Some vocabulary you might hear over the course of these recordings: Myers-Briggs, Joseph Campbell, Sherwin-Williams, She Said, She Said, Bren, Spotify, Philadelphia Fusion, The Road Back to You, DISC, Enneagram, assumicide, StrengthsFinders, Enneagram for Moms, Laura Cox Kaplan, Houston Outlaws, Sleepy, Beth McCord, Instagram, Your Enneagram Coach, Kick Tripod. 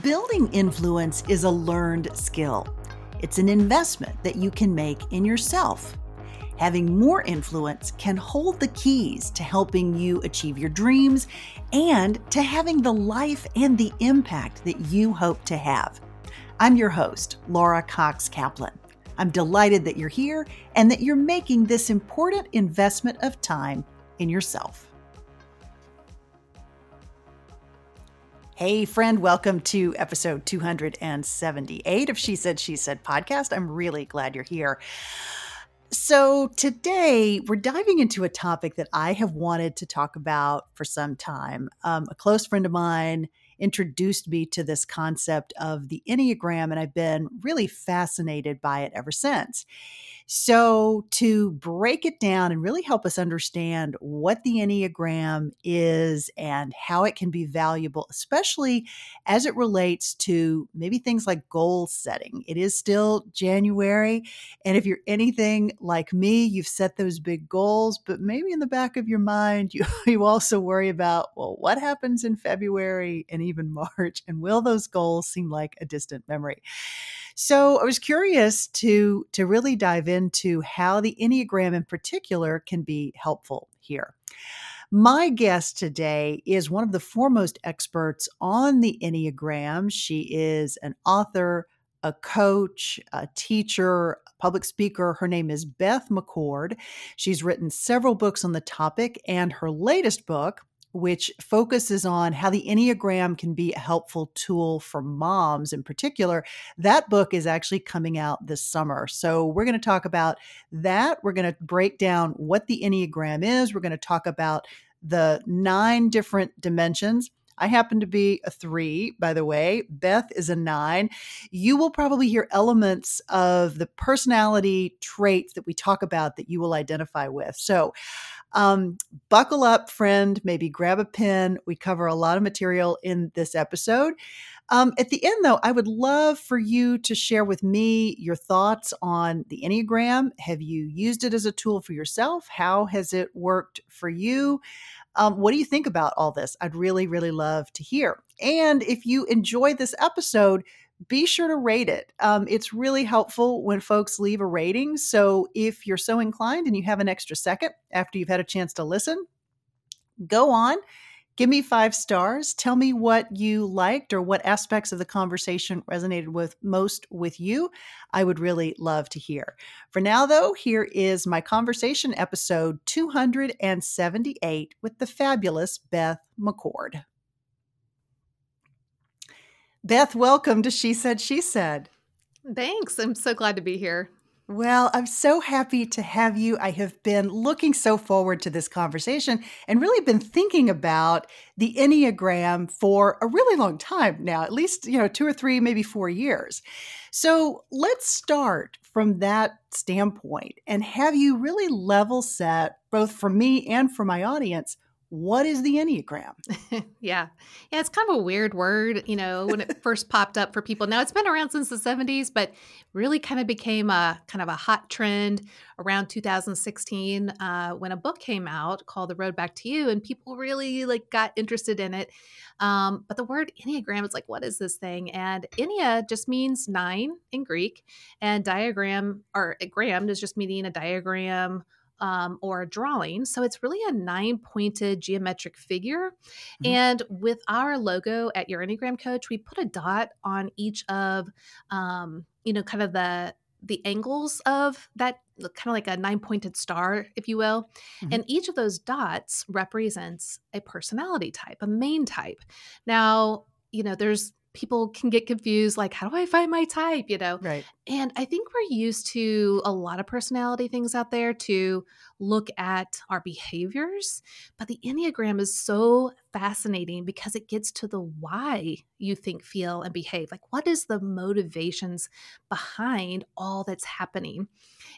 Building influence is a learned skill. It's an investment that you can make in yourself. Having more influence can hold the keys to helping you achieve your dreams and to having the life and the impact that you hope to have. I'm your host, Laura Cox Kaplan. I'm delighted that you're here and that you're making this important investment of time in yourself. Hey friend, welcome to episode 278 of She Said, She Said podcast. I'm really glad you're here. So today we're diving into a topic that I have wanted to talk about for some time. A close friend of mine introduced me to this concept of the Enneagram, and I've been really fascinated by it ever since. So to break it down and really help us understand what the Enneagram is and how it can be valuable, especially as it relates to maybe things like goal setting. It is still January, and if you're anything like me, you've set those big goals, but maybe in the back of your mind, you also worry about, well, what happens in February and even March, and will those goals seem like a distant memory? So I was curious to really dive into how the Enneagram in particular can be helpful here. My guest today is one of the foremost experts on the Enneagram. She is an author, a coach, a teacher, a public speaker. Her name is Beth McCord. She's written several books on the topic, and her latest book, which focuses on how the Enneagram can be a helpful tool for moms in particular. That book is actually coming out this summer. So we're going to talk about that. We're going to break down what the Enneagram is. We're going to talk about the 9 different dimensions. I happen to be a 3, by the way. Beth is a 9. You will probably hear elements of the personality traits that we talk about that you will identify with. So buckle up, friend, maybe grab a pen. We cover a lot of material in this episode. At the end, though, I would love for you to share with me your thoughts on the Enneagram. Have you used it as a tool for yourself? How has it worked for you? What do you think about all this? I'd really, really love to hear. And if you enjoy this episode, be sure to rate it. It's really helpful when folks leave a rating. So if you're so inclined and you have an extra second after you've had a chance to listen, go on, give me 5 stars. Tell me what you liked or what aspects of the conversation resonated with most with you. I would really love to hear. For now, though, here is my conversation episode 278 with the fabulous Beth McCord. Beth, welcome to She Said, She Said. Thanks. I'm so glad to be here. Well, I'm so happy to have you. I have been looking so forward to this conversation and really been thinking about the Enneagram for a really long time now, at least, 2 or 3, maybe 4 years. So let's start from that standpoint and have you really level set, both for me and for my audience, what is the Enneagram? Yeah, it's kind of a weird word, when it first popped up for people. Now, it's been around since the 70s, but really kind of became a hot trend around 2016 when a book came out called The Road Back to You, and people really got interested in it. But the word Enneagram is what is this thing? And Ennea just means 9 in Greek, and diagram or gram is just meaning a diagram or a drawing. So it's really a 9-pointed geometric figure. Mm-hmm. And with our logo at Your Enneagram Coach, we put a dot on each of, kind of the angles of that, kind of like a 9-pointed star, if you will. Mm-hmm. And each of those dots represents a personality type, a main type. Now, people can get confused, how do I find my type, Right. And I think we're used to a lot of personality things out there to look at our behaviors, but the Enneagram is so fascinating because it gets to the why you think, feel, and behave. What is the motivations behind all that's happening?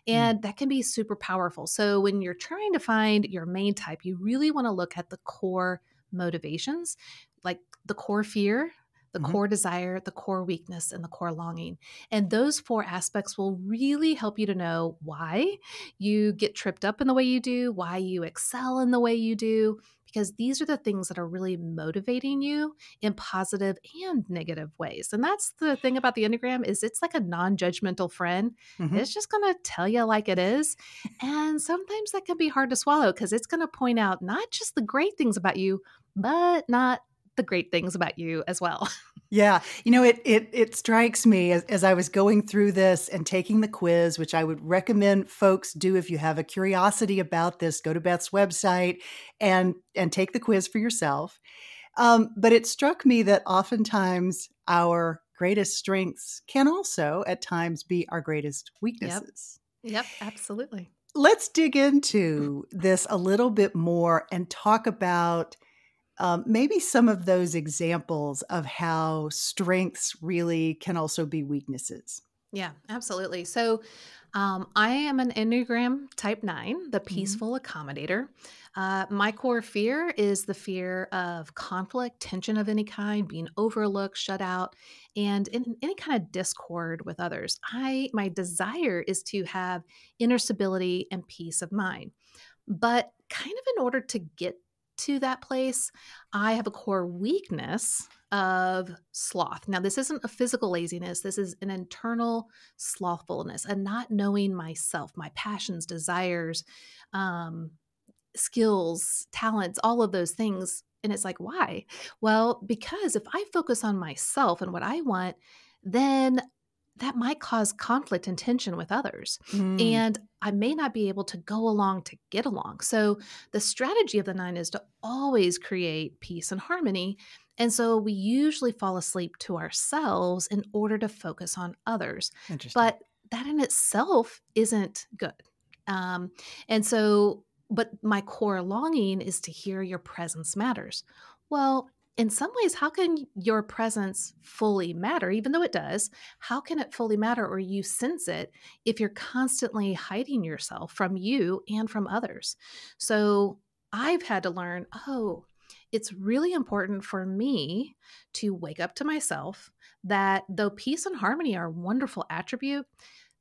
And that can be super powerful. So when you're trying to find your main type, you really want to look at the core motivations, like the core fear, the mm-hmm. core desire, the core weakness, and the core longing. And those 4 aspects will really help you to know why you get tripped up in the way you do, why you excel in the way you do, because these are the things that are really motivating you in positive and negative ways. And that's the thing about the Enneagram is it's like a non-judgmental friend. Mm-hmm. It's just going to tell you like it is. And sometimes that can be hard to swallow because it's going to point out not just the great things about you, but not the great things about you as well. Yeah. You know, it strikes me as I was going through this and taking the quiz, which I would recommend folks do if you have a curiosity about this, go to Beth's website and take the quiz for yourself. But it struck me that oftentimes our greatest strengths can also at times be our greatest weaknesses. Yep, absolutely. Let's dig into this a little bit more and talk about maybe some of those examples of how strengths really can also be weaknesses. Yeah, absolutely. So I am an Enneagram type 9, the peaceful accommodator. My core fear is the fear of conflict, tension of any kind, being overlooked, shut out, and in any kind of discord with others. My desire is to have inner stability and peace of mind. But kind of in order to get to that place, I have a core weakness of sloth. Now, this isn't a physical laziness. This is an internal slothfulness and not knowing myself, my passions, desires, skills, talents, all of those things. And it's like, why? Well, because if I focus on myself and what I want, then that might cause conflict and tension with others. And I may not be able to go along to get along. So the strategy of the 9 is to always create peace and harmony. And so we usually fall asleep to ourselves in order to focus on others. But that in itself isn't good. But my core longing is to hear your presence matters. Well, in some ways, how can your presence fully matter? Even though it does, how can it fully matter or you sense it if you're constantly hiding yourself from you and from others? So I've had to learn, it's really important for me to wake up to myself that though peace and harmony are a wonderful attribute,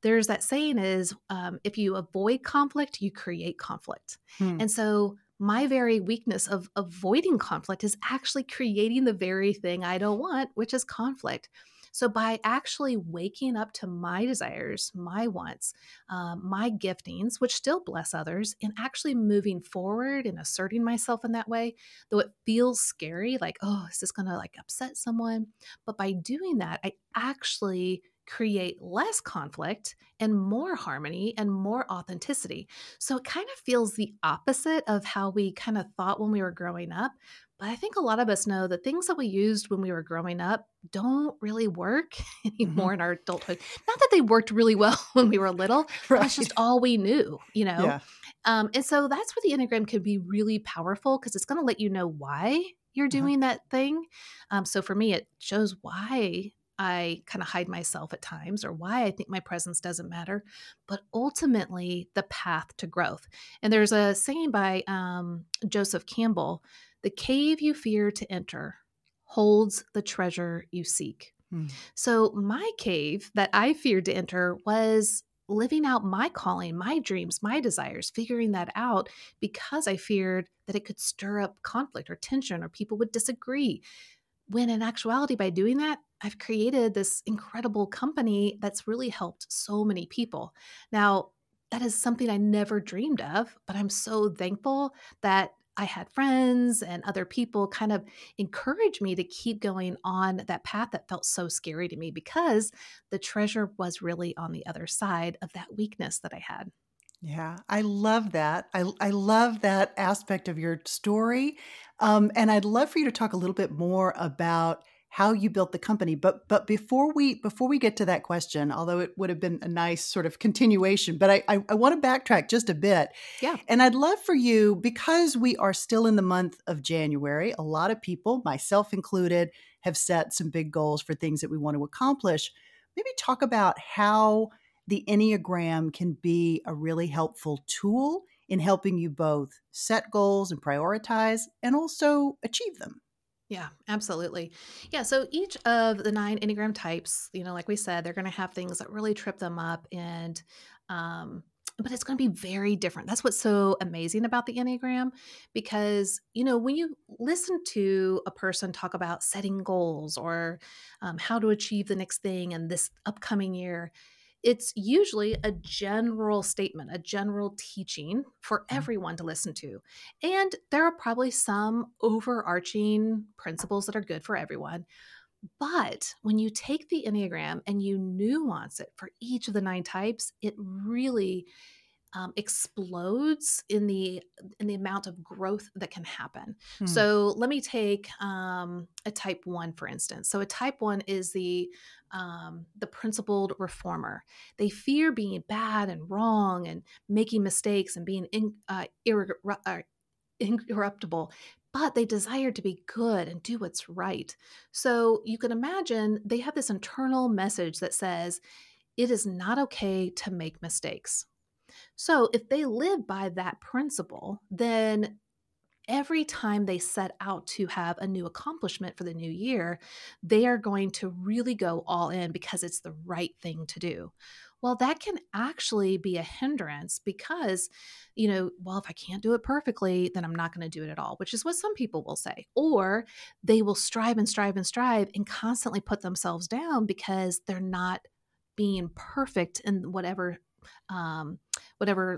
there's that saying is, if you avoid conflict, you create conflict. And so my very weakness of avoiding conflict is actually creating the very thing I don't want, which is conflict. So by actually waking up to my desires, my wants, my giftings, which still bless others, and actually moving forward and asserting myself in that way, though it feels scary, like, is this going to upset someone? But by doing that, I actually create less conflict and more harmony and more authenticity. So it kind of feels the opposite of how we kind of thought when we were growing up. But I think a lot of us know the things that we used when we were growing up don't really work anymore in our adulthood. Not that they worked really well when we were little, but that's just all we knew, you know? Yeah. And so that's where the Enneagram can be really powerful because it's going to let you know why you're doing that thing. So for me, it shows why I kind of hide myself at times or why I think my presence doesn't matter, but ultimately the path to growth. And there's a saying by Joseph Campbell, the cave you fear to enter holds the treasure you seek. So my cave that I feared to enter was living out my calling, my dreams, my desires, figuring that out because I feared that it could stir up conflict or tension or people would disagree. When in actuality, by doing that, I've created this incredible company that's really helped so many people. Now, that is something I never dreamed of, but I'm so thankful that I had friends and other people kind of encourage me to keep going on that path that felt so scary to me because the treasure was really on the other side of that weakness that I had. Yeah, I love that. I love that aspect of your story. And I'd love for you to talk a little bit more about how you built the company. But before we get to that question, although it would have been a nice sort of continuation, but I want to backtrack just a bit. Yeah. And I'd love for you, because we are still in the month of January, a lot of people, myself included, have set some big goals for things that we want to accomplish. Maybe talk about how the Enneagram can be a really helpful tool in helping you both set goals and prioritize and also achieve them. Yeah, absolutely. Yeah. So each of the 9 Enneagram types, like we said, they're going to have things that really trip them up and But it's going to be very different. That's what's so amazing about the Enneagram, because, you know, when you listen to a person talk about setting goals or how to achieve the next thing in this upcoming year, it's usually a general statement, a general teaching for everyone to listen to. And there are probably some overarching principles that are good for everyone. But when you take the Enneagram and you nuance it for each of the 9 types, it really explodes in the amount of growth that can happen. Hmm. So let me take a type 1, for instance. So a type 1 is the principled reformer. They fear being bad and wrong and making mistakes and being incorruptible, but they desire to be good and do what's right. So you can imagine they have this internal message that says, it is not okay to make mistakes. So if they live by that principle, then every time they set out to have a new accomplishment for the new year, they are going to really go all in because it's the right thing to do. Well, that can actually be a hindrance because, you know, well, if I can't do it perfectly, then I'm not going to do it at all, which is what some people will say. Or they will strive and strive and strive and constantly put themselves down because they're not being perfect in whatever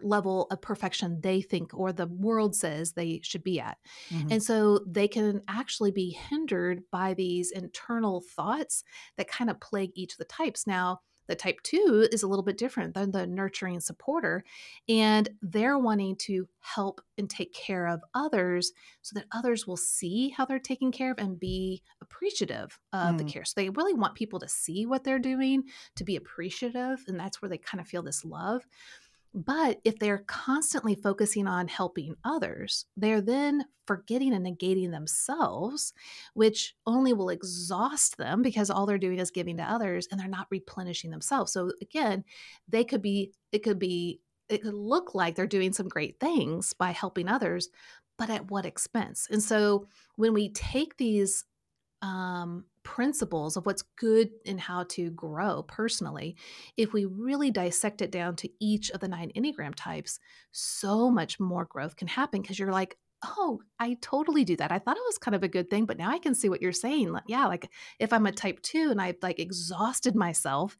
level of perfection they think or the world says they should be at. Mm-hmm. And so they can actually be hindered by these internal thoughts that kind of plague each of the types. Now, the type 2 is a little bit different than the nurturing supporter, and they're wanting to help and take care of others so that others will see how they're taking care of and be appreciative of the care. So they really want people to see what they're doing, to be appreciative, and that's where they kind of feel this love. But if they're constantly focusing on helping others, they're then forgetting and negating themselves, which only will exhaust them because all they're doing is giving to others and they're not replenishing themselves. So again, it could look like they're doing some great things by helping others, but at what expense? And so when we take these principles of what's good and how to grow personally, if we really dissect it down to each of the 9 Enneagram types, so much more growth can happen because you're like, oh, I totally do that. I thought it was kind of a good thing, but now I can see what you're saying. Like, yeah, like if I'm a type 2 and I've like exhausted myself,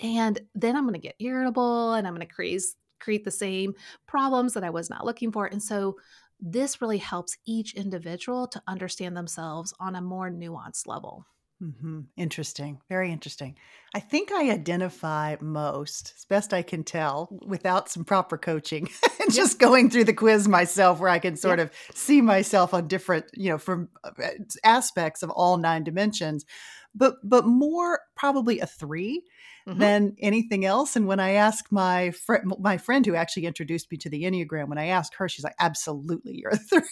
and then I'm going to get irritable and I'm going to create the same problems that I was not looking for. And so this really helps each individual to understand themselves on a more nuanced level. Mm-hmm. Interesting. Very interesting. I think I identify most, as best I can tell, without some proper coaching and just going through the quiz myself where I can sort of see myself on different, you know, from aspects of all 9 dimensions, but more probably a 3 than anything else. And when I asked my friend who actually introduced me to the Enneagram, when I asked her, she's like, absolutely, you're a 3.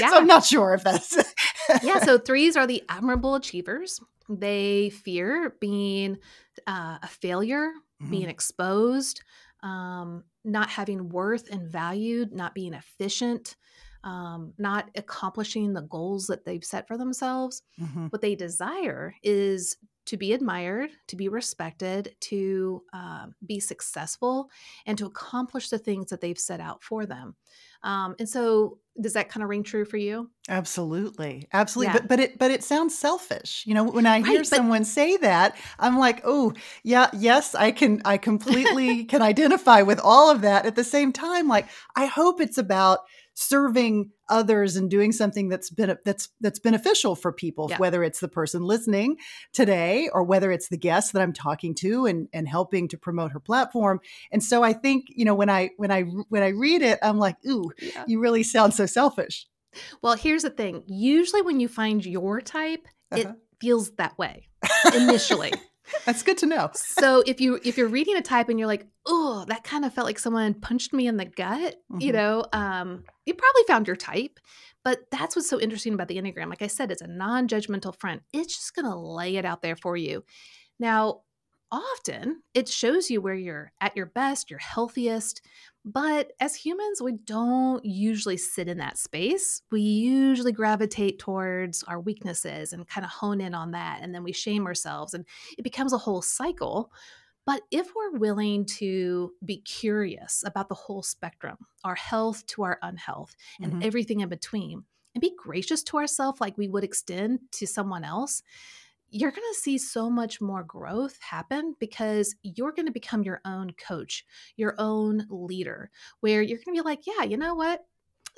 Yeah. So I'm not sure if that's... Yeah, so 3s are the admirable achievers. They fear being a failure, being exposed, not having worth and value, not being efficient, not accomplishing the goals that they've set for themselves. Mm-hmm. What they desire is to be admired, to be respected, to be successful, and to accomplish the things that they've set out for them. And so does that kind of ring true for you? Absolutely. Absolutely. Yeah. But it sounds selfish. You know, when I hear someone say that, I'm like, oh yeah, yes, I completely can identify with all of that. At the same time, like, I hope it's about serving others and doing something that's beneficial for people, whether it's the person listening today or whether it's the guest that I'm talking to and helping to promote her platform. And so I think, you know, when I read it, I'm like, ooh, you really sound so selfish. Well, here's the thing. Usually when you find your type, it feels that way initially. That's good to know. So if you're reading a type and you're like, oh, that kind of felt like someone punched me in the gut, you know, you probably found your type. But that's what's so interesting about the Enneagram. Like I said, it's a non-judgmental friend. It's just going to lay it out there for you. Now, often it shows you where you're at your best, your healthiest. But as humans, we don't usually sit in that space. We usually gravitate towards our weaknesses and kind of hone in on that. And then we shame ourselves. And it becomes a whole cycle. But if we're willing to be curious about the whole spectrum, our health to our unhealth and everything in between, and be gracious to ourselves like we would extend to someone else, you're going to see so much more growth happen because you're going to become your own coach, your own leader, where you're going to be like, yeah, you know what?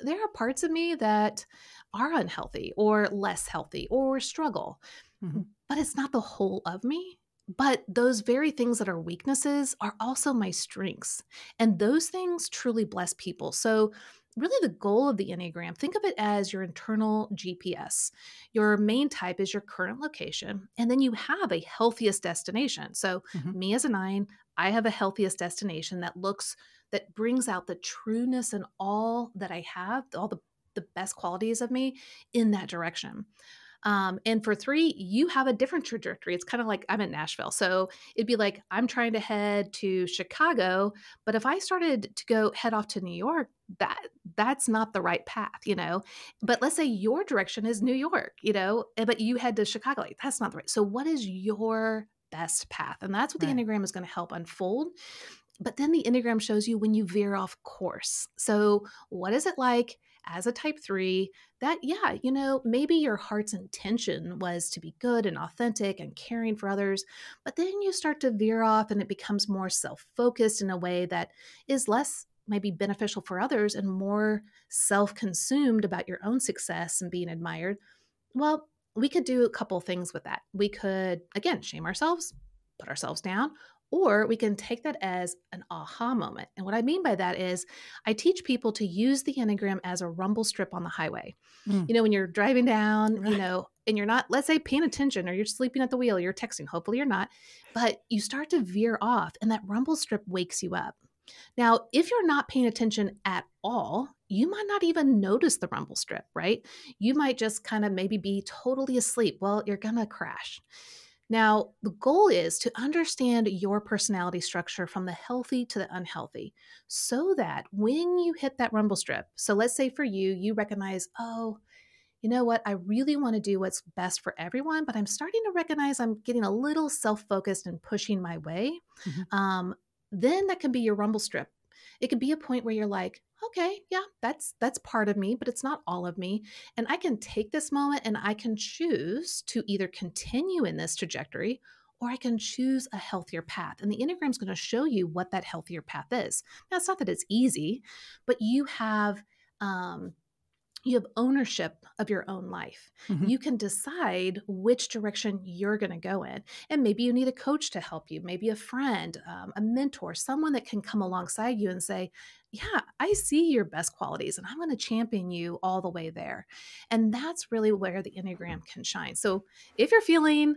There are parts of me that are unhealthy or less healthy or struggle, but it's not the whole of me. But those very things that are weaknesses are also my strengths. And those things truly bless people. So really the goal of the Enneagram, think of it as your internal GPS. Your main type is your current location, and then you have a healthiest destination. So me as a 9, I have a healthiest destination that brings out the trueness and all that I have, all the best qualities of me in that direction. And for 3, you have a different trajectory. It's kind of like I'm in Nashville. So it'd be like, I'm trying to head to Chicago, but if I started to go head off to New York, that's not the right path, you know, but let's say your direction is New York, you know, but you head to Chicago, like that's not the right. So what is your best path? And that's what the Enneagram is going to help unfold. But then the Enneagram shows you when you veer off course. So what is it like as a type 3 that, yeah, you know, maybe your heart's intention was to be good and authentic and caring for others, but then you start to veer off and it becomes more self-focused in a way that is less maybe beneficial for others and more self-consumed about your own success and being admired. Well, we could do a couple things with that. We could, again, shame ourselves, put ourselves down, or we can take that as an aha moment. And what I mean by that is I teach people to use the Enneagram as a rumble strip on the highway. You know, when you're driving down, you know, and you're not, let's say, paying attention, or you're sleeping at the wheel, you're texting, hopefully you're not, but you start to veer off and that rumble strip wakes you up. Now, if you're not paying attention at all, you might not even notice the rumble strip, right? You might just kind of maybe be totally asleep. Well, you're going to crash. Now, the goal is to understand your personality structure from the healthy to the unhealthy so that when you hit that rumble strip, so let's say for you, you recognize, oh, you know what? I really want to do what's best for everyone, but I'm starting to recognize I'm getting a little self-focused and pushing my way. Then that can be your rumble strip. It could be a point where you're like, okay, yeah, that's part of me, but it's not all of me. And I can take this moment and I can choose to either continue in this trajectory or I can choose a healthier path. And the Enneagram is going to show you what that healthier path is. Now, it's not that it's easy, but you have ownership of your own life. You can decide which direction you're going to go in. And maybe you need a coach to help you, maybe a friend, a mentor, someone that can come alongside you and say, yeah, I see your best qualities and I'm going to champion you all the way there. And that's really where the Enneagram can shine. So if you're feeling,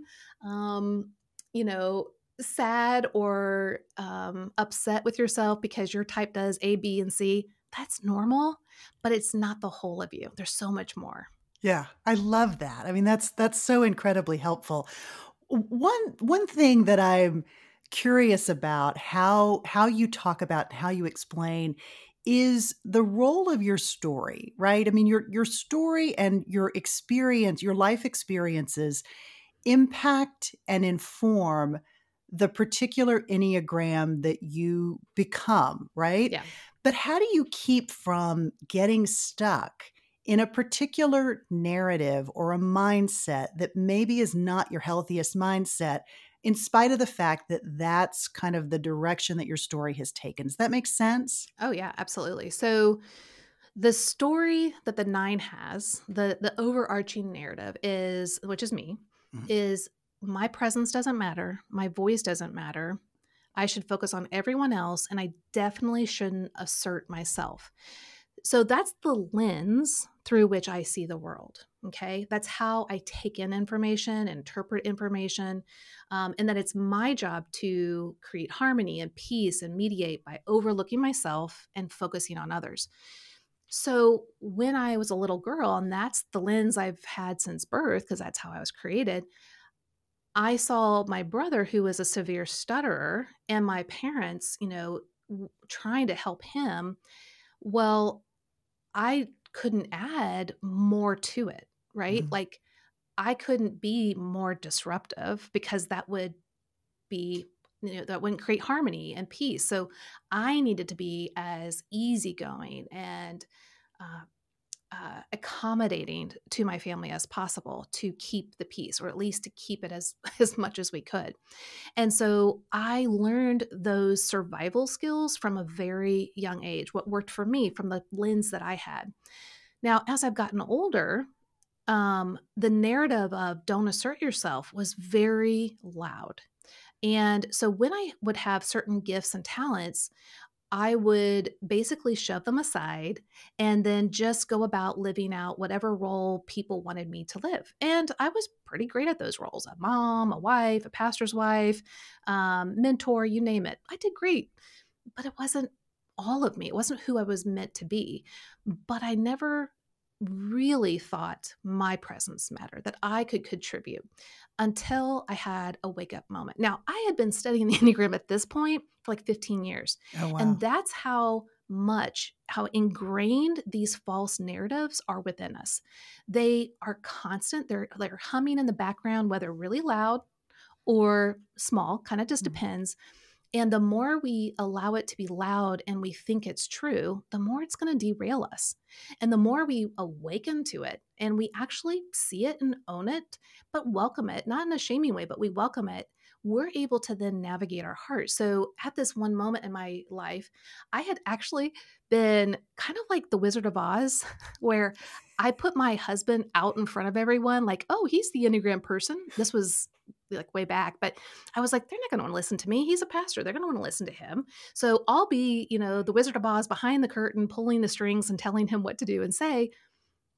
sad or upset with yourself because your type does A, B, and C, that's normal, but it's not the whole of you. There's so much more. Yeah, I love that. I mean, that's so incredibly helpful. One thing that I'm curious about how you talk about, how you explain, is the role of your story, right? I mean, your story and your experience, your life experiences impact and inform the particular Enneagram that you become, right? Yeah. But how do you keep from getting stuck in a particular narrative or a mindset that maybe is not your healthiest mindset, in spite of the fact that that's kind of the direction that your story has taken? Does that make sense? Oh, yeah, absolutely. So the story that the 9 has, the overarching narrative is, which is me, is my presence doesn't matter. My voice doesn't matter. I should focus on everyone else, and I definitely shouldn't assert myself. So that's the lens through which I see the world, okay? That's how I take in information, interpret information, and that it's my job to create harmony and peace and mediate by overlooking myself and focusing on others. So when I was a little girl, and that's the lens I've had since birth because that's how I was created, I saw my brother, who was a severe stutterer, and my parents, trying to help him. Well, I couldn't add more to it, right? Like I couldn't be more disruptive because that would be that wouldn't create harmony and peace. So I needed to be as easygoing and accommodating to my family as possible to keep the peace, or at least to keep it as much as we could. And so I learned those survival skills from a very young age, what worked for me from the lens that I had. Now, as I've gotten older, the narrative of don't assert yourself was very loud. And so when I would have certain gifts and talents, I would basically shove them aside and then just go about living out whatever role people wanted me to live. And I was pretty great at those roles, a mom, a wife, a pastor's wife, mentor, you name it. I did great, but it wasn't all of me. It wasn't who I was meant to be. But I never really thought my presence mattered, that I could contribute, until I had a wake-up moment. Now, I had been studying the Enneagram at this point for like 15 years. Oh, wow. And that's how ingrained these false narratives are within us. They are constant. They're humming in the background, whether really loud or small, kind of just depends. And the more we allow it to be loud and we think it's true, the more it's going to derail us. And the more we awaken to it and we actually see it and own it, but welcome it, not in a shaming way, but we welcome it, we're able to then navigate our heart. So at this one moment in my life, I had actually been kind of like the Wizard of Oz, where I put my husband out in front of everyone, like, oh, he's the Enneagram person. This was like way back, but I was like, they're not going to want to listen to me. He's a pastor. They're going to want to listen to him. So I'll be, the Wizard of Oz behind the curtain, pulling the strings and telling him what to do and say.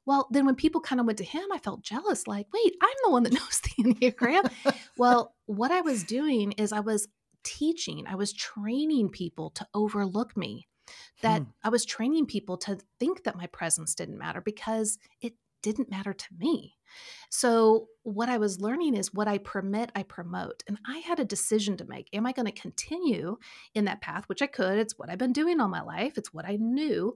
Well, then when people kind of went to him, I felt jealous, like, wait, I'm the one that knows the Enneagram. Well, what I was doing is I was training people to overlook me, that I was training people to think that my presence didn't matter because it didn't matter to me. So what I was learning is what I permit, I promote. And I had a decision to make. Am I going to continue in that path, which I could? It's what I've been doing all my life. It's what I knew.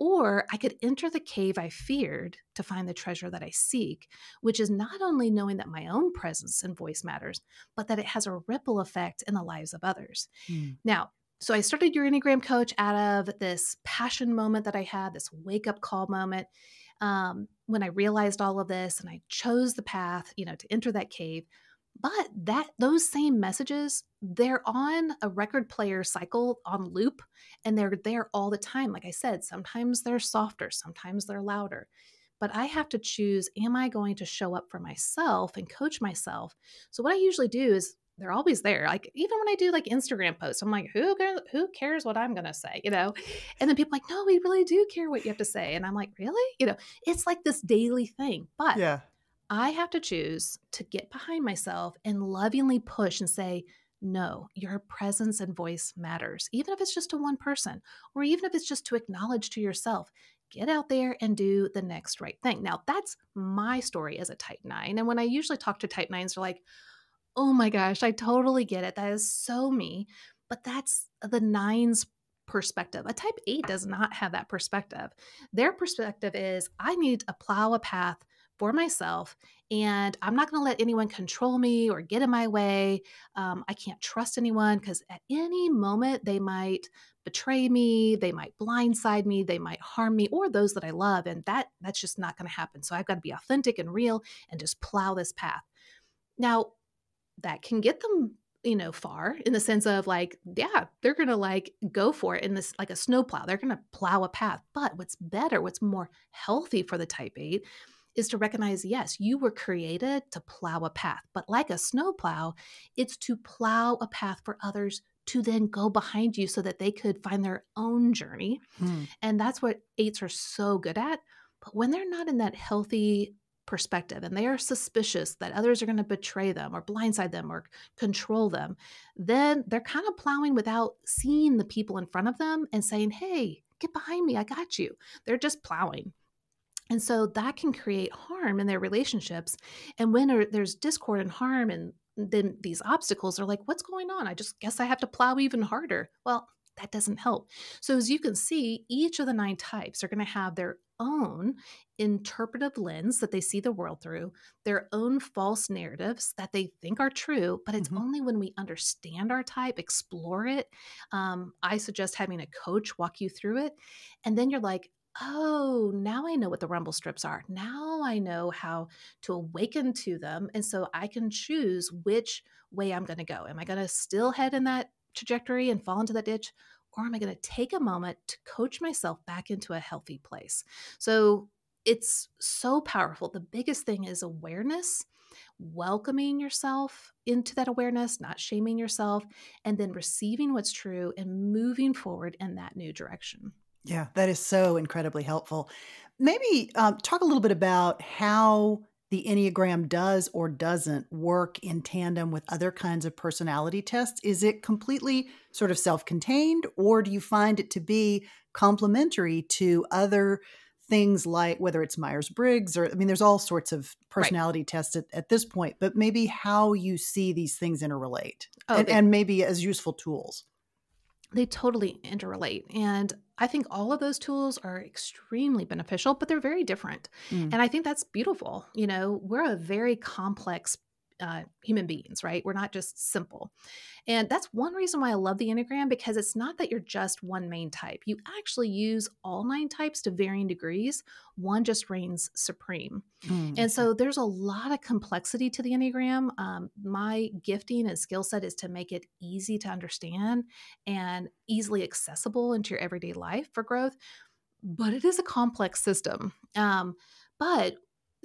Or I could enter the cave I feared to find the treasure that I seek, which is not only knowing that my own presence and voice matters, but that it has a ripple effect in the lives of others. Now, so I started Your Enneagram Coach out of this passion moment that I had, this wake-up call moment. When I realized all of this and I chose the path, to enter that cave, but those same messages, they're on a record player cycle on loop, and they're there all the time. Like I said, sometimes they're softer, sometimes they're louder, but I have to choose, am I going to show up for myself and coach myself? So what I usually do is, they're always there. Like even when I do like Instagram posts, I'm like, who cares what I'm going to say, And then people are like, no, we really do care what you have to say. And I'm like, really? It's like this daily thing. But yeah. I have to choose to get behind myself and lovingly push and say, no, your presence and voice matters. Even if it's just to one person, or even if it's just to acknowledge to yourself, get out there and do the next right thing. Now that's my story as a type 9. And when I usually talk to type 9s, they're like, oh my gosh, I totally get it. That is so me. But that's the 9's perspective. A type 8 does not have that perspective. Their perspective is, I need to plow a path for myself, and I'm not going to let anyone control me or get in my way. I can't trust anyone because at any moment they might betray me, they might blindside me, they might harm me or those that I love. And that's just not going to happen. So I've got to be authentic and real and just plow this path. Now, that can get them, far, in the sense of like, yeah, they're going to like go for it in this, like a snowplow. They're going to plow a path. But what's better, what's more healthy for the type 8 is to recognize, yes, you were created to plow a path, but like a snowplow, it's to plow a path for others to then go behind you so that they could find their own journey. And that's what 8s are so good at. But when they're not in that healthy perspective and they are suspicious that others are going to betray them or blindside them or control them, then they're kind of plowing without seeing the people in front of them and saying, hey, get behind me, I got you. They're just plowing. And so that can create harm in their relationships. And when there's discord and harm, and then these obstacles are like, what's going on? I just guess I have to plow even harder. Well, that doesn't help. So as you can see, each of the 9 types are going to have their own interpretive lens that they see the world through, their own false narratives that they think are true, but it's only when we understand our type, explore it. I suggest having a coach walk you through it. And then you're like, oh, now I know what the rumble strips are. Now I know how to awaken to them. And so I can choose which way I'm going to go. Am I going to still head in that trajectory and fall into that ditch? Or am I going to take a moment to coach myself back into a healthy place? So it's so powerful. The biggest thing is awareness, welcoming yourself into that awareness, not shaming yourself, and then receiving what's true and moving forward in that new direction. Yeah, that is so incredibly helpful. Maybe talk a little bit about how the Enneagram does or doesn't work in tandem with other kinds of personality tests. Is it completely sort of self-contained, or do you find it to be complementary to other things, like whether it's Myers-Briggs or, I mean, there's all sorts of personality tests at this point, but maybe how you see these things interrelate and maybe as useful tools. They totally interrelate. And I think all of those tools are extremely beneficial, but they're very different. Mm. And I think that's beautiful. You know, we're a very complex human beings, right? We're not just simple. And that's one reason why I love the Enneagram, because it's not that you're just one main type. You actually use all 9 types to varying degrees. One just reigns supreme. Mm. And so there's a lot of complexity to the Enneagram. My gifting and skill set is to make it easy to understand and easily accessible into your everyday life for growth. But it is a complex system. But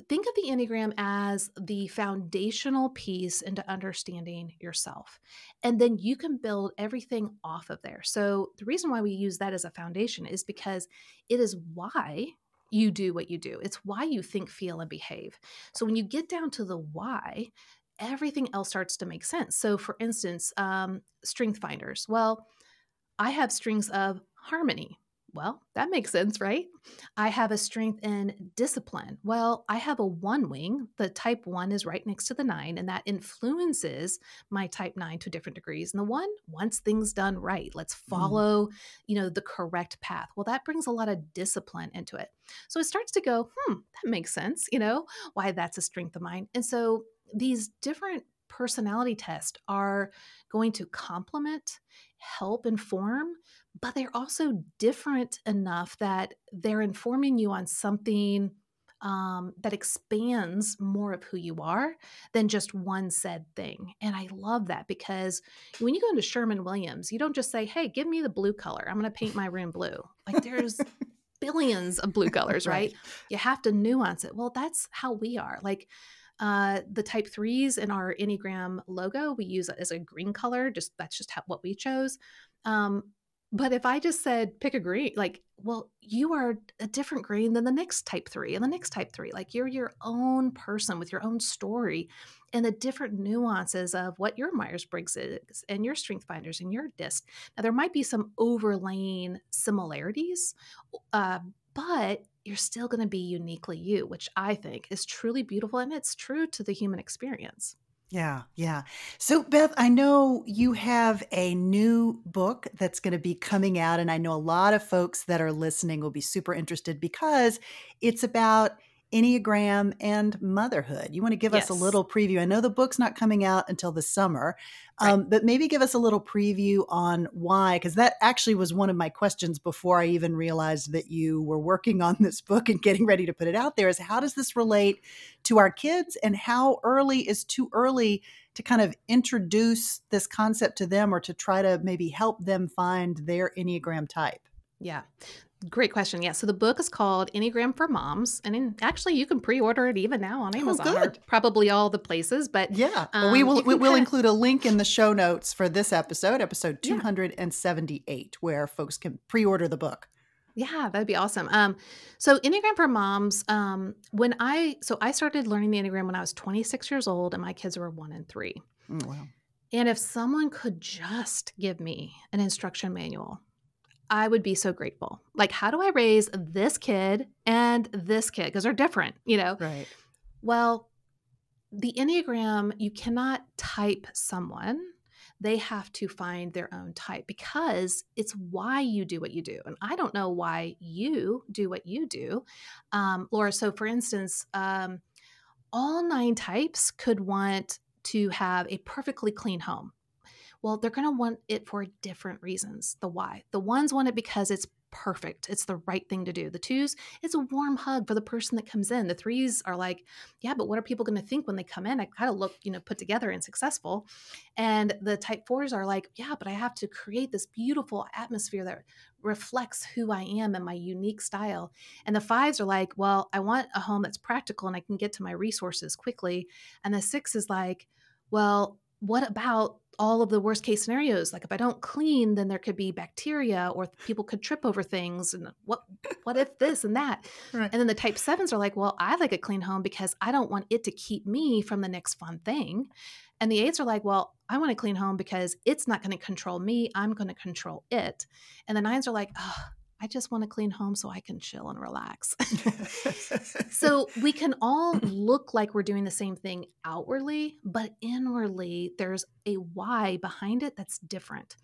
think of the Enneagram as the foundational piece into understanding yourself. And then you can build everything off of there. So the reason why we use that as a foundation is because it is why you do what you do. It's why you think, feel, and behave. So when you get down to the why, everything else starts to make sense. So for instance, StrengthsFinders. Well, I have strengths of harmony. Well, that makes sense, right? I have a strength in discipline. Well, I have a 1 wing. The type 1 is right next to the 9, and that influences my type 9 to different degrees. And the 1 wants things done right. Let's follow, you know, the correct path. Well, that brings a lot of discipline into it. So it starts to go, that makes sense, you know, why that's a strength of mine. And so these different personality tests are going to complement, help inform, but they're also different enough that they're informing you on something that expands more of who you are than just one said thing. And I love that, because when you go into Sherwin-Williams, you don't just say, hey, give me the blue color. I'm going to paint my room blue. Like, there's billions of blue colors, right? You have to nuance it. Well, that's how we are. Like, the type 3s in our Enneagram logo, we use it as a green color. That's what we chose. But if I just said, pick a green, like, well, you are a different green than the next type 3 and the next type 3. Like, you're your own person with your own story and the different nuances of what your Myers-Briggs is and your StrengthsFinders and your DISC. Now, there might be some overlaying similarities, but you're still going to be uniquely you, which I think is truly beautiful. And it's true to the human experience. Yeah. So Beth, I know you have a new book that's going to be coming out. And I know a lot of folks that are listening will be super interested, because it's about Enneagram and motherhood. You want to give us a little preview? I know the book's not coming out until the summer, but maybe give us a little preview on why, because that actually was one of my questions before I even realized that you were working on this book and getting ready to put it out there, is how does this relate to our kids, and how early is too early to kind of introduce this concept to them, or to try to maybe help them find their Enneagram type? Yeah. Great question. Yeah. So the book is called Enneagram for Moms. And actually, you can pre-order it even now on Amazon, or probably all the places. But yeah, we will include a link in the show notes for this episode 278, where folks can pre-order the book. Yeah, that'd be awesome. So Enneagram for Moms, I started learning the Enneagram when I was 26 years old, and my kids were 1 and 3. Oh, wow. And if someone could just give me an instruction manual, I would be so grateful. Like, how do I raise this kid and this kid? Because they're different, you know? Right. Well, the Enneagram, you cannot type someone. they have to find their own type, because it's why you do what you do. And I don't know why you do what you do, Laura. So for instance, all 9 types could want to have a perfectly clean home. Well, they're going to want it for different reasons. The why. The ones want it because it's perfect. It's the right thing to do. The 2s, it's a warm hug for the person that comes in. The 3s are like, yeah, but what are people going to think when they come in? I gotta look, put together and successful. And the type 4s are like, yeah, but I have to create this beautiful atmosphere that reflects who I am and my unique style. And the 5s are like, well, I want a home that's practical and I can get to my resources quickly. And the 6 is like, well, what about all of the worst case scenarios? Like if I don't clean, then there could be bacteria or people could trip over things. And what if this and that? Right. And then the type 7s are like, well, I like a clean home because I don't want it to keep me from the next fun thing. And the 8s are like, well, I want a clean home because it's not going to control me. I'm going to control it. And the 9s are like, oh, I just want a clean home so I can chill and relax. So we can all look like we're doing the same thing outwardly, but inwardly there's a why behind it that's different.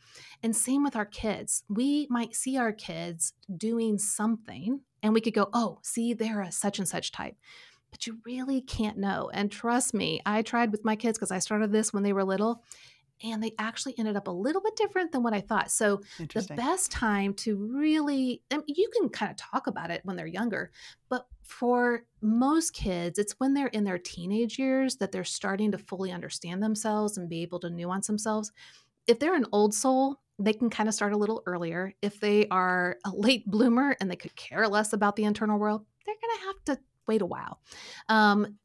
And same with our kids. We might see our kids doing something and we could go, oh, see, they're a such and such type. But you really can't know. And trust me, I tried with my kids because I started this when they were little. And they actually ended up a little bit different than what I thought. So the best time to really, I mean, you can kind of talk about it when they're younger, but for most kids, it's when they're in their teenage years that they're starting to fully understand themselves and be able to nuance themselves. If they're an old soul, they can kind of start a little earlier. If they are a late bloomer and they could care less about the internal world, they're going to have to wait a while.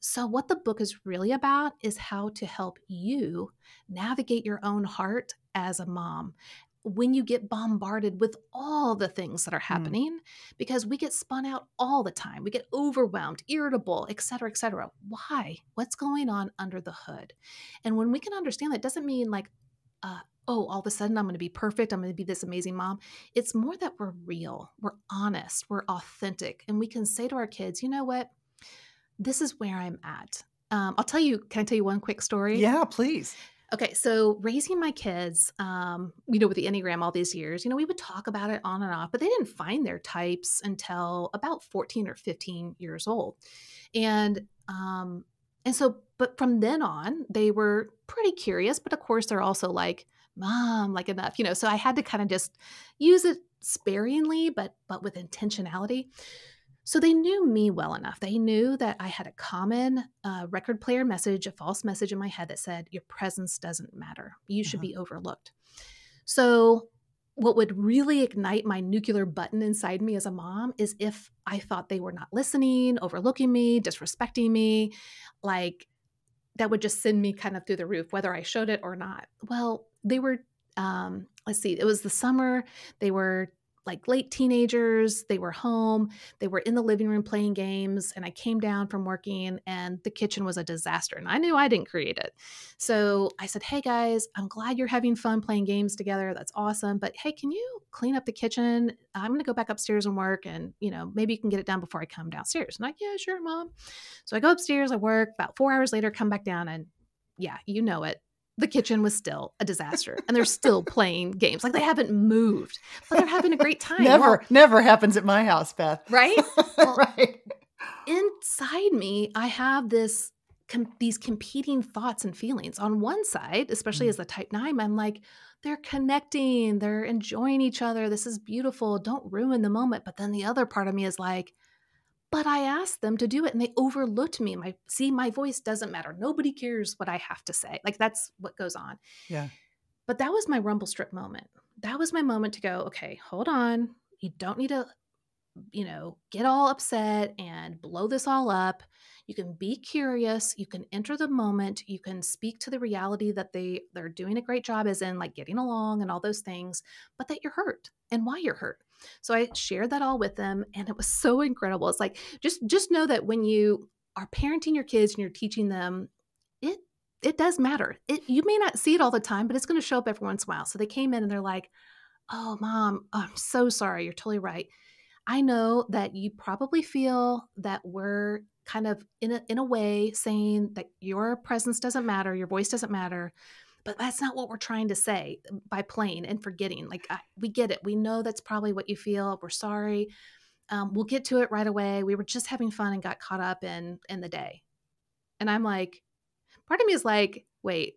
So what the book is really about is how to help you navigate your own heart as a mom when you get bombarded with all the things that are happening, because we get spun out all the time. We get overwhelmed, irritable, et cetera, et cetera. Why? What's going on under the hood? And when we can understand that, doesn't mean like, oh, all of a sudden I'm going to be perfect. I'm going to be this amazing mom. It's more that we're real, we're honest, we're authentic. And we can say to our kids, you know what? This is where I'm at. Can I tell you one quick story? Yeah, please. Okay. So raising my kids, with the Enneagram all these years, we would talk about it on and off, but they didn't find their types until about 14 or 15 years old. And so, but from then on, they were pretty curious, but of course they're also like, Mom, like enough, so I had to kind of just use it sparingly, but with intentionality. So they knew me well enough. They knew that I had a common record player message, a false message in my head that said, your presence doesn't matter. You should be overlooked. So what would really ignite my nuclear button inside me as a mom is if I thought they were not listening, overlooking me, disrespecting me, like that would just send me kind of through the roof, whether I showed it or not. Well, they were, it was the summer. They were like late teenagers. They were home. They were in the living room playing games. And I came down from working and the kitchen was a disaster. And I knew I didn't create it. So I said, hey guys, I'm glad you're having fun playing games together. That's awesome. But hey, can you clean up the kitchen? I'm going to go back upstairs and work. And, maybe you can get it done before I come downstairs. And I'm like, yeah, sure, Mom. So I go upstairs, I work about 4 hours later, come back down and yeah, the kitchen was still a disaster and they're still playing games. Like they haven't moved, but they're having a great time. Never happens at my house, Beth. Right? Well, right. Inside me, I have these competing thoughts and feelings. On one side, especially as a type 9, I'm like, they're connecting, they're enjoying each other. This is beautiful. Don't ruin the moment. But then the other part of me is like, but I asked them to do it and they overlooked me. My voice doesn't matter. Nobody cares what I have to say. Like that's what goes on. Yeah. But that was my rumble strip moment. That was my moment to go, okay, hold on. You don't need to, get all upset and blow this all up. You can be curious. You can enter the moment. You can speak to the reality that they're doing a great job as in like getting along and all those things, but that you're hurt and why you're hurt. So I shared that all with them and it was so incredible. It's like, just know that when you are parenting your kids and you're teaching them, it does matter. You may not see it all the time, but it's going to show up every once in a while. So they came in and they're like, oh, Mom, I'm so sorry. You're totally right. I know that you probably feel that we're kind of in a way saying that your presence doesn't matter. Your voice doesn't matter. But that's not what we're trying to say by playing and forgetting. Like, we get it. We know that's probably what you feel. We're sorry. We'll get to it right away. We were just having fun and got caught up in the day. And I'm like, part of me is like, wait,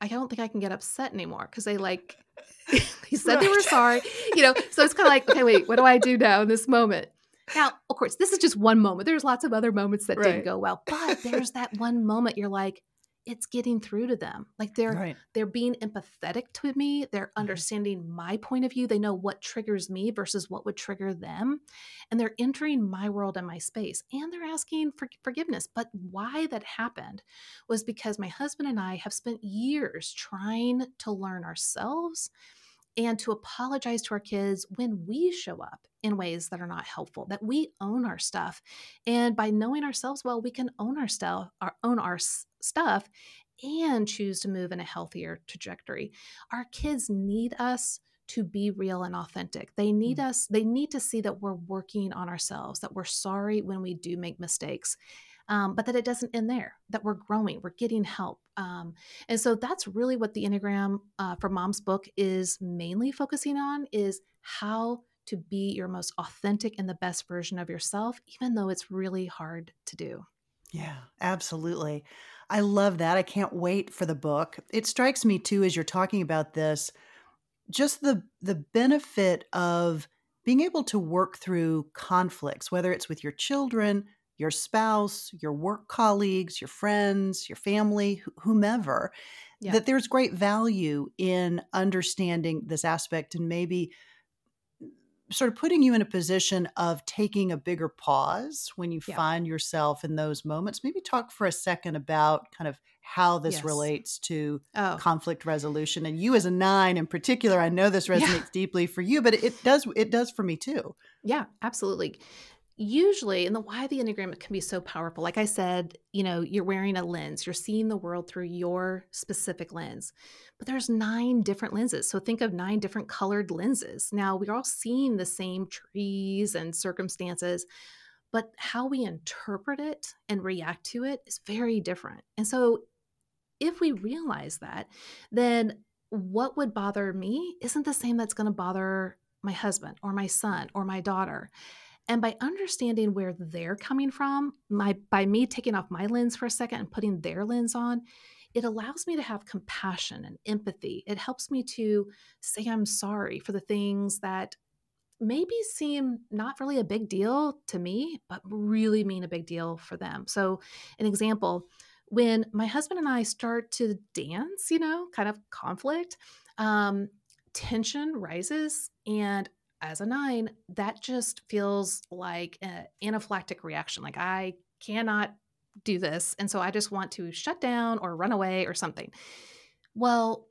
I don't think I can get upset anymore because they like, he said right. They were sorry, you know, so it's kind of like, okay, wait, what do I do now in this moment? Now, of course, this is just one moment. There's lots of other moments that right. didn't go well, but there's that one moment you're like, it's getting through to them. Like they're right. they're being empathetic to me. They're understanding my point of view. They know what triggers me versus what would trigger them. And they're entering my world and my space. And they're asking for forgiveness. But why that happened was because my husband and I have spent years trying to learn ourselves and to apologize to our kids when we show up in ways that are not helpful, that we own our stuff. And by knowing ourselves well, we can own our stuff, own our stuff and choose to move in a healthier trajectory. Our kids need us to be real and authentic. They need us. They need to see that we're working on ourselves, that we're sorry when we do make mistakes, but that it doesn't end there, that we're growing, we're getting help. And so that's really what the Enneagram for Moms book is mainly focusing on, is how to be your most authentic and the best version of yourself, even though it's really hard to do. Yeah, absolutely. I love that. I can't wait for the book. It strikes me too, as you're talking about this, just the benefit of being able to work through conflicts, whether it's with your children, your spouse, your work colleagues, your friends, your family, whomever, yeah. that there's great value in understanding this aspect and maybe sort of putting you in a position of taking a bigger pause when you yeah. find yourself in those moments. Maybe talk for a second about kind of how this yes. relates to conflict resolution. And you as a 9 in particular, I know this resonates yeah. deeply for you, but it does for me too. Yeah, absolutely. Usually, and why the Enneagram can be so powerful. Like I said, you know, you're wearing a lens. You're seeing the world through your specific lens. But there's 9 different lenses. So think of 9 different colored lenses. Now, we're all seeing the same trees and circumstances, but how we interpret it and react to it is very different. And so if we realize that, then what would bother me isn't the same that's going to bother my husband or my son or my daughter. And by understanding where they're coming from, by me taking off my lens for a second and putting their lens on, it allows me to have compassion and empathy. It helps me to say I'm sorry for the things that maybe seem not really a big deal to me, but really mean a big deal for them. So an example, when my husband and I start to dance, you know, kind of conflict, tension rises, and as a 9, that just feels like an anaphylactic reaction. Like I cannot do this. And so I just want to shut down or run away or something. Well,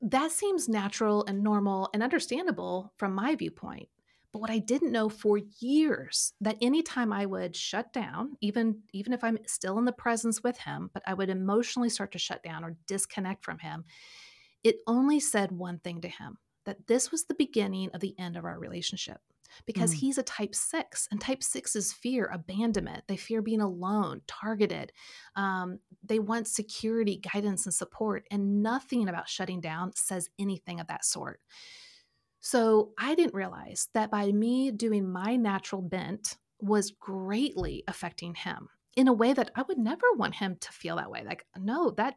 that seems natural and normal and understandable from my viewpoint. But what I didn't know for years, that anytime I would shut down, even if I'm still in the presence with him, but I would emotionally start to shut down or disconnect from him, it only said one thing to him, that this was the beginning of the end of our relationship, because he's a type 6, and type 6s fear abandonment. They fear being alone, targeted. They want security, guidance, and support, and nothing about shutting down says anything of that sort. So I didn't realize that by me doing my natural bent was greatly affecting him in a way that I would never want him to feel that way. Like, no, that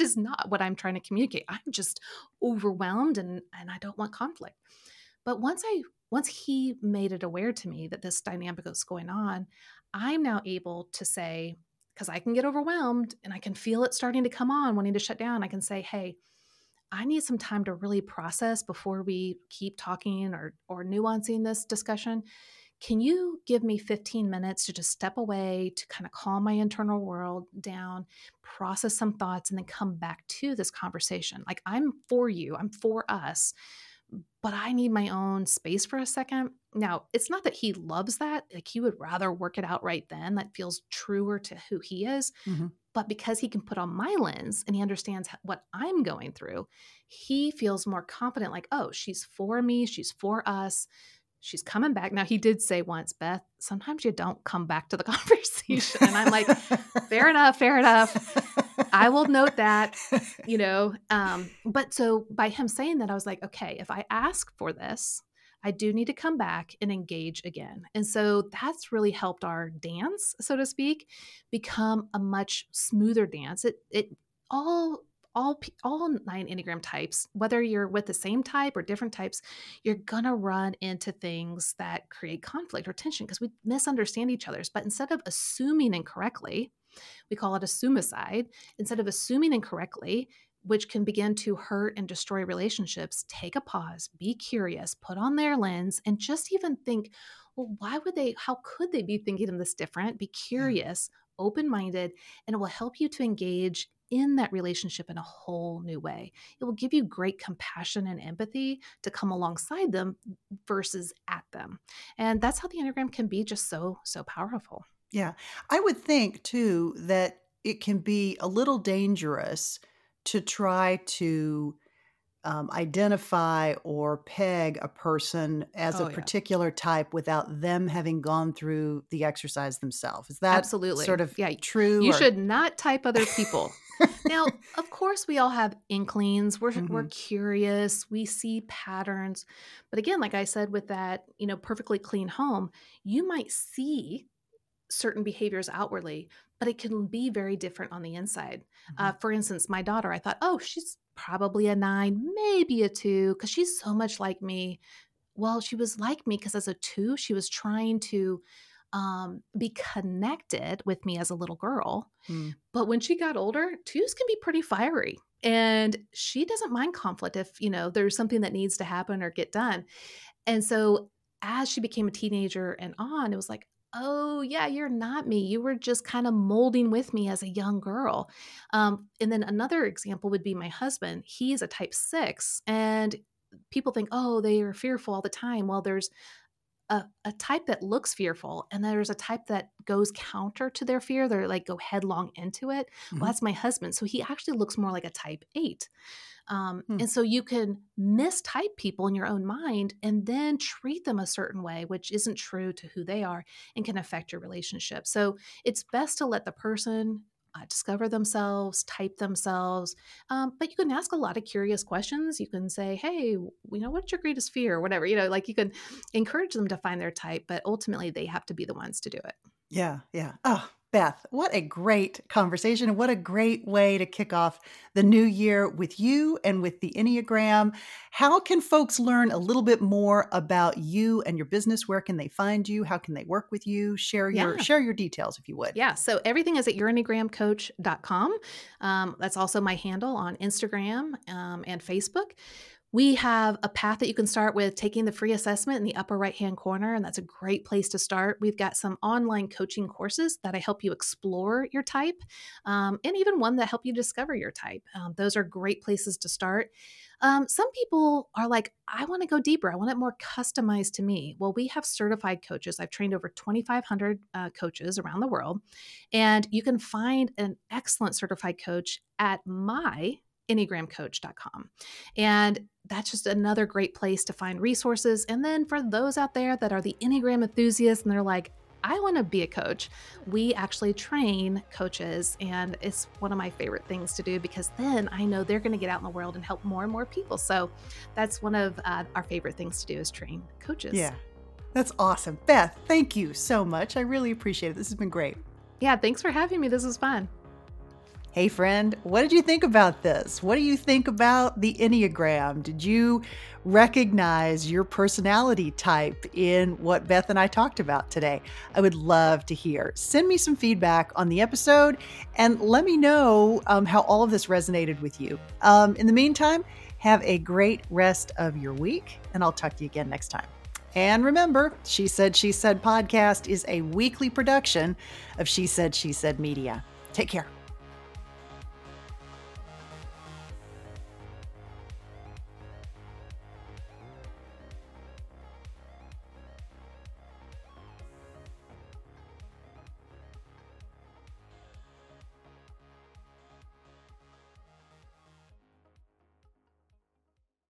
is not what I'm trying to communicate. I'm just overwhelmed and I don't want conflict. But once he made it aware to me that this dynamic was going on, I'm now able to say, because I can get overwhelmed and I can feel it starting to come on, wanting to shut down, I can say, hey, I need some time to really process before we keep talking or nuancing this discussion. Can you give me 15 minutes to just step away, to kind of calm my internal world down, process some thoughts, and then come back to this conversation? Like, I'm for you, I'm for us, but I need my own space for a second. Now, it's not that he loves that. Like, he would rather work it out right then. That feels truer to who he is. Mm-hmm. But because he can put on my lens and he understands what I'm going through, he feels more confident. Like, oh, she's for me, she's for us. She's coming back. Now, he did say once, Beth, sometimes you don't come back to the conversation. And I'm like, fair enough. I will note that, you know. But so by him saying that, I was like, okay, if I ask for this, I do need to come back and engage again. And so that's really helped our dance, so to speak, become a much smoother dance. All nine Enneagram types, whether you're with the same type or different types, you're going to run into things that create conflict or tension because we misunderstand each other's. But instead of assuming incorrectly, we call it assumicide. Instead of assuming incorrectly, which can begin to hurt and destroy relationships, take a pause, be curious, put on their lens, and just even think, well, how could they be thinking of this different? Be curious, open-minded, and it will help you to engage in that relationship in a whole new way. It will give you great compassion and empathy to come alongside them versus at them. And that's how the Enneagram can be just so, so powerful. Yeah. I would think too that it can be a little dangerous to try to identify or peg a person as a particular type without them having gone through the exercise themselves. Is that sort of true? You should not type other people. Now, of course, we all have inklings. We're curious. We see patterns. But again, like I said, with that, you know, perfectly clean home, you might see certain behaviors outwardly, but it can be very different on the inside. For instance, my daughter, I thought, oh, she's probably a 9, maybe a 2, because she's so much like me. Well, she was like me because as a 2, she was trying to be connected with me as a little girl. But when she got older, 2s can be pretty fiery. And she doesn't mind conflict if, you know, there's something that needs to happen or get done. And so as she became a teenager and on, it was like, oh, yeah, you're not me. You were just kind of molding with me as a young girl. And then another example would be my husband. He's a type 6, and people think, oh, they are fearful all the time. Well, there's a type that looks fearful, and there's a type that goes counter to their fear. They're like go headlong into it. Mm-hmm. Well, that's my husband. So he actually looks more like a type 8. And so you can mistype people in your own mind and then treat them a certain way, which isn't true to who they are and can affect your relationship. So it's best to let the person discover themselves, type themselves. But you can ask a lot of curious questions. You can say, hey, you know, what's your greatest fear or whatever, you know, like you can encourage them to find their type, but ultimately they have to be the ones to do it. Yeah. Yeah. Oh, Beth, what a great conversation and what a great way to kick off the new year with you and with the Enneagram. How can folks learn a little bit more about you and your business? Where can they find you? How can they work with you? Share your details if you would. Yeah. So everything is at yourenneagramcoach.com. That's also my handle on Instagram and Facebook. We have a path that you can start with taking the free assessment in the upper right-hand corner, and that's a great place to start. We've got some online coaching courses that I help you explore your type, and even one that help you discover your type. Those are great places to start. Some people are like, I want to go deeper. I want it more customized to me. Well, we have certified coaches. I've trained over 2,500 coaches around the world, and you can find an excellent certified coach at my EnneagramCoach.com. And that's just another great place to find resources. And then for those out there that are the Enneagram enthusiasts and they're like, I want to be a coach, we actually train coaches. And it's one of my favorite things to do because then I know they're going to get out in the world and help more and more people. So that's one of our favorite things to do is train coaches. Yeah, that's awesome. Beth, thank you so much. I really appreciate it. This has been great. Yeah, thanks for having me. This was fun. Hey friend, what did you think about this? What do you think about the Enneagram? Did you recognize your personality type in what Beth and I talked about today? I would love to hear. Send me some feedback on the episode and let me know how all of this resonated with you. In the meantime, have a great rest of your week and I'll talk to you again next time. And remember, She Said podcast is a weekly production of She Said, She Said Media. Take care.